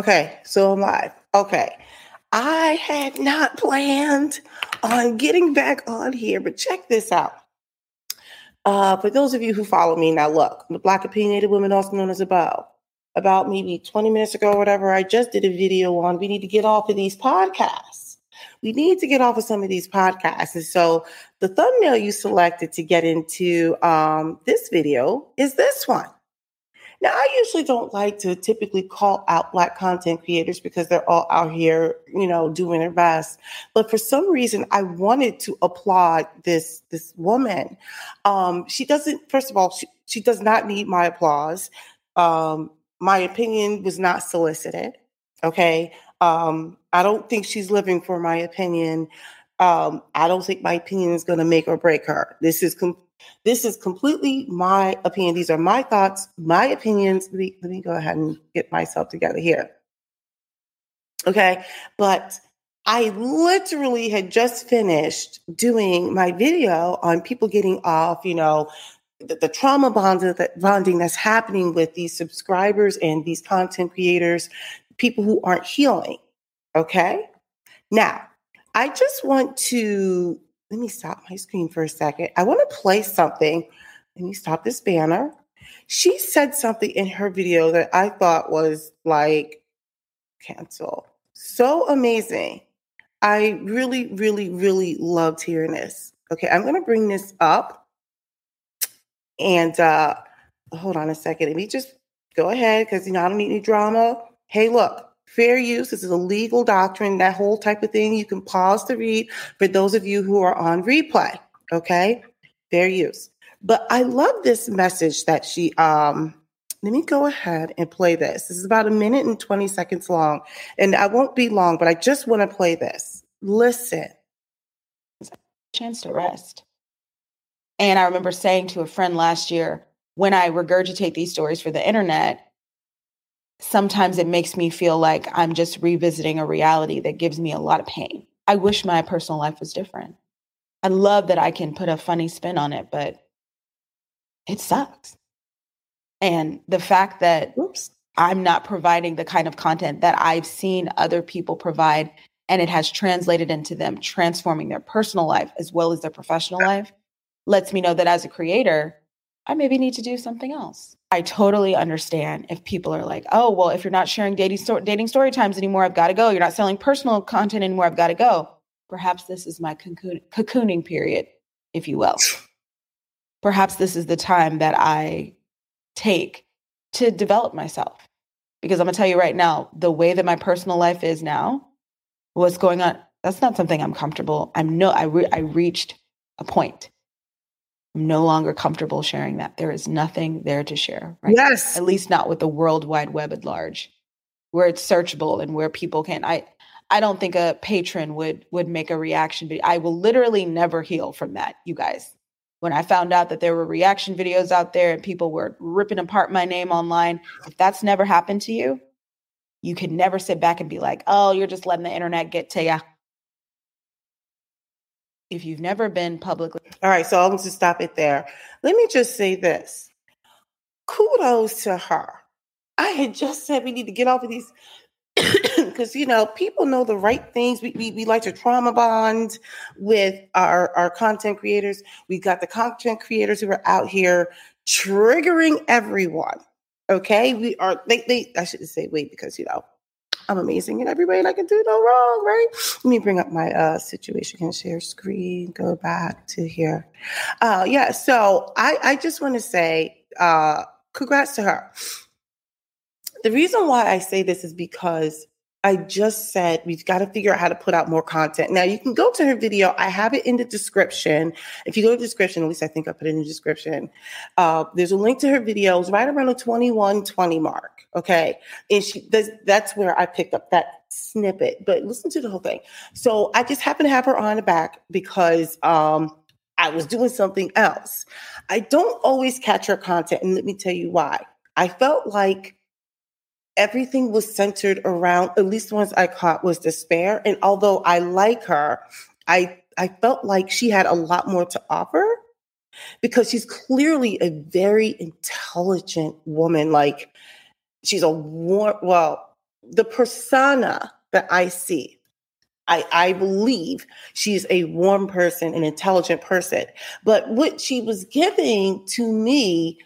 Okay, so I'm live. Okay. I had not planned on getting back on here, but check this out. For those of you who follow me, now look, I'm the Black Opinionated Woman, also known as ABO. About maybe 20 minutes ago or whatever, I just did a video on we need to get off of these podcasts. We need to get off of some of these podcasts. And so the thumbnail you selected to get into this video is this one. Now, I usually don't like to typically call out Black content creators because they're all out here, you know, doing their best. But for some reason, I wanted to applaud this woman. She doesn't, first of all, she does not need my applause. My opinion was not solicited. Okay. I don't think she's living for my opinion. I don't think my opinion is going to make or break her. This is completely my opinion. These are my thoughts, my opinions. Let me go ahead and get myself together here. Okay. But I literally had just finished doing my video on people getting off, you know, the trauma bonding that's happening with these subscribers and these content creators, people who aren't healing. Okay. Now, I just want to... Let me stop my screen for a second. I want to play something. Let me stop this banner. She said something in her video that I thought was like, cancel. So amazing. I really, really, really loved hearing this. Okay, I'm going to bring this up. And hold on a second. Let me just go ahead because, you know, I don't need any drama. Hey, look. Fair use, this is a legal doctrine, that whole type of thing. You can pause to read for those of you who are on replay, okay? Fair use. But I love this message that she, let me go ahead and play this. This is about a minute and 20 seconds long, and I won't be long, but I just want to play this. Listen. Chance to rest. And I remember saying to a friend last year, when I regurgitate these stories for the internet, sometimes it makes me feel like I'm just revisiting a reality that gives me a lot of pain. I wish my personal life was different. I love that I can put a funny spin on it, but it sucks. And the fact that I'm not providing the kind of content that I've seen other people provide, and it has translated into them transforming their personal life as well as their professional life, lets me know that as a creator, I maybe need to do something else. I totally understand if people are like, oh, well, if you're not sharing dating story times anymore, I've got to go. You're not selling personal content anymore. I've got to go. Perhaps this is my cocooning period, if you will. Perhaps this is the time that I take to develop myself. Because I'm going to tell you right now, the way that my personal life is now, what's going on, that's not something I'm comfortable. I reached a point. I'm no longer comfortable sharing that. There is nothing there to share. Right? Yes. At least not with the World Wide Web at large, where it's searchable and where people can. I don't think a patron would make a reaction video. I will literally never heal from that, you guys. When I found out that there were reaction videos out there and people were ripping apart my name online, if that's never happened to you, you can never sit back and be like, oh, you're just letting the internet get to ya. If you've never been publicly... All right, so I'm going to stop it there. Let me just say this. Kudos to her. I had just said we need to get off of these because, you know, people know the right things. We like to trauma bond with our content creators. We got the content creators who are out here triggering everyone, okay? We are... I shouldn't say wait because, you know, I'm amazing in every way and I can do no wrong, right? Let me bring up my situation and share screen, go back to here. Yeah, so I just want to say congrats to her. The reason why I say this is because I just said we've got to figure out how to put out more content. Now, you can go to her video. I have it in the description. If you go to the description, at least I think I put it in the description. There's a link to her videos right around the 21:20 mark, okay? And that's where I picked up that snippet. But listen to the whole thing. So I just happened to have her on the back because I was doing something else. I don't always catch her content, and let me tell you why. I felt like everything was centered around, at least ones I caught, was despair. And although I like her, I felt like she had a lot more to offer because she's clearly a very intelligent woman. Like she's a well, the persona that I see. I believe she's a warm person, an intelligent person. But what she was giving to me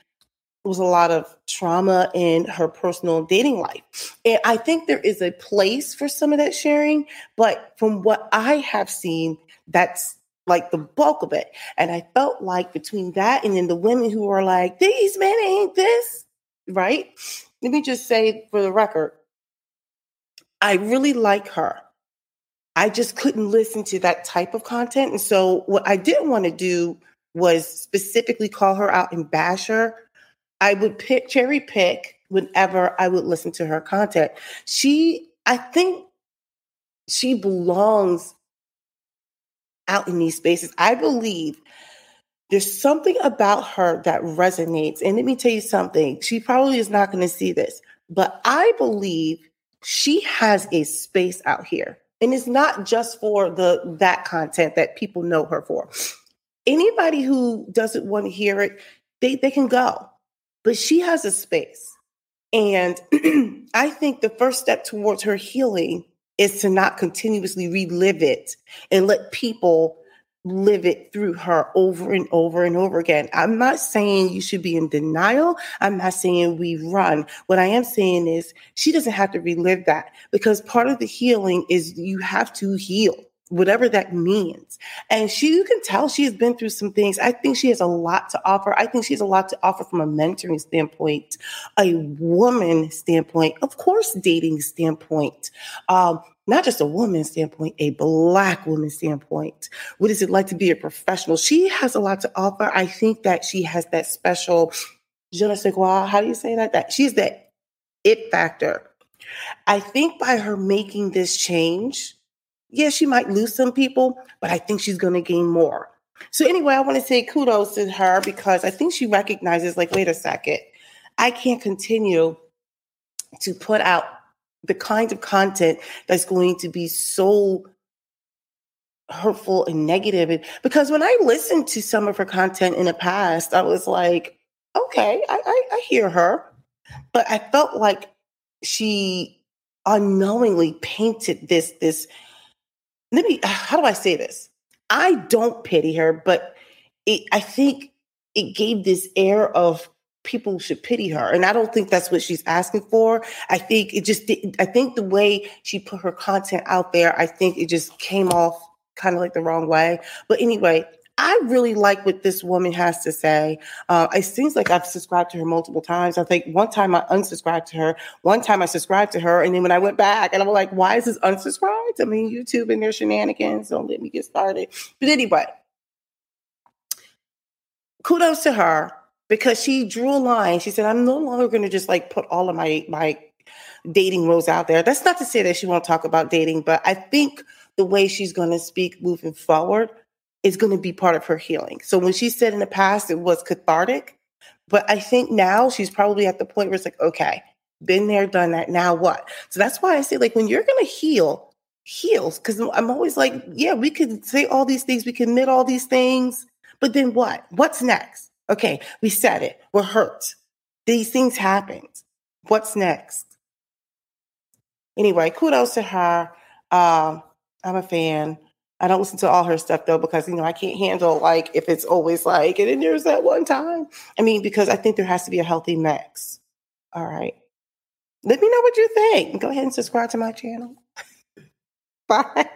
was a lot of trauma in her personal dating life. And I think there is a place for some of that sharing. But from what I have seen, that's like the bulk of it. And I felt like between that and then the women who are like, these men ain't this, right? Let me just say for the record, I really like her. I just couldn't listen to that type of content. And so what I didn't want to do was specifically call her out and bash her. I would cherry pick whenever I would listen to her content. I think she belongs out in these spaces. I believe there's something about her that resonates. And let me tell you something. She probably is not going to see this, but I believe she has a space out here. And it's not just for that content that people know her for. Anybody who doesn't want to hear it, they can go. But she has a space. And I think the first step towards her healing is to not continuously relive it and let people live it through her over and over and over again. I'm not saying you should be in denial. I'm not saying we run. What I am saying is she doesn't have to relive that, because part of the healing is you have to heal, whatever that means. And you can tell she has been through some things. I think she has a lot to offer. I think she has a lot to offer from a mentoring standpoint, a woman standpoint, of course, dating standpoint, not just a woman's standpoint, a Black woman's standpoint. What is it like to be a professional? She has a lot to offer. I think that she has that special, je ne sais quoi, how do you say that? She's that it factor. I think by her making this change, yeah, she might lose some people, but I think she's going to gain more. So anyway, I want to say kudos to her, because I think she recognizes, like, wait a second, I can't continue to put out the kind of content that's going to be so hurtful and negative. Because when I listened to some of her content in the past, I was like, okay, I hear her. But I felt like she unknowingly painted this. How do I say this? I don't pity her, but I think it gave this air of, people should pity her. And I don't think that's what she's asking for. I think the way she put her content out there, I think it just came off kind of like the wrong way. But anyway, I really like what this woman has to say. It seems like I've subscribed to her multiple times. I think one time I unsubscribed to her, one time I subscribed to her. And then when I went back and I'm like, why is this unsubscribed? I mean, YouTube and their shenanigans. Don't let me get started. But anyway, kudos to her. Because she drew a line. She said, I'm no longer going to just like put all of my dating rules out there. That's not to say that she won't talk about dating, but I think the way she's going to speak moving forward is going to be part of her healing. So when she said in the past, it was cathartic, but I think now she's probably at the point where it's like, okay, been there, done that. Now what? So that's why I say, like, when you're going to heal. Because I'm always like, yeah, we can say all these things. We can admit all these things, but then what? What's next? Okay, we said it. We're hurt. These things happened. What's next? Anyway, kudos to her. I'm a fan. I don't listen to all her stuff, though, because, I can't handle, like, if it's always like, and then there's that one time. Because I think there has to be a healthy mix. All right. Let me know what you think. Go ahead and subscribe to my channel. Bye.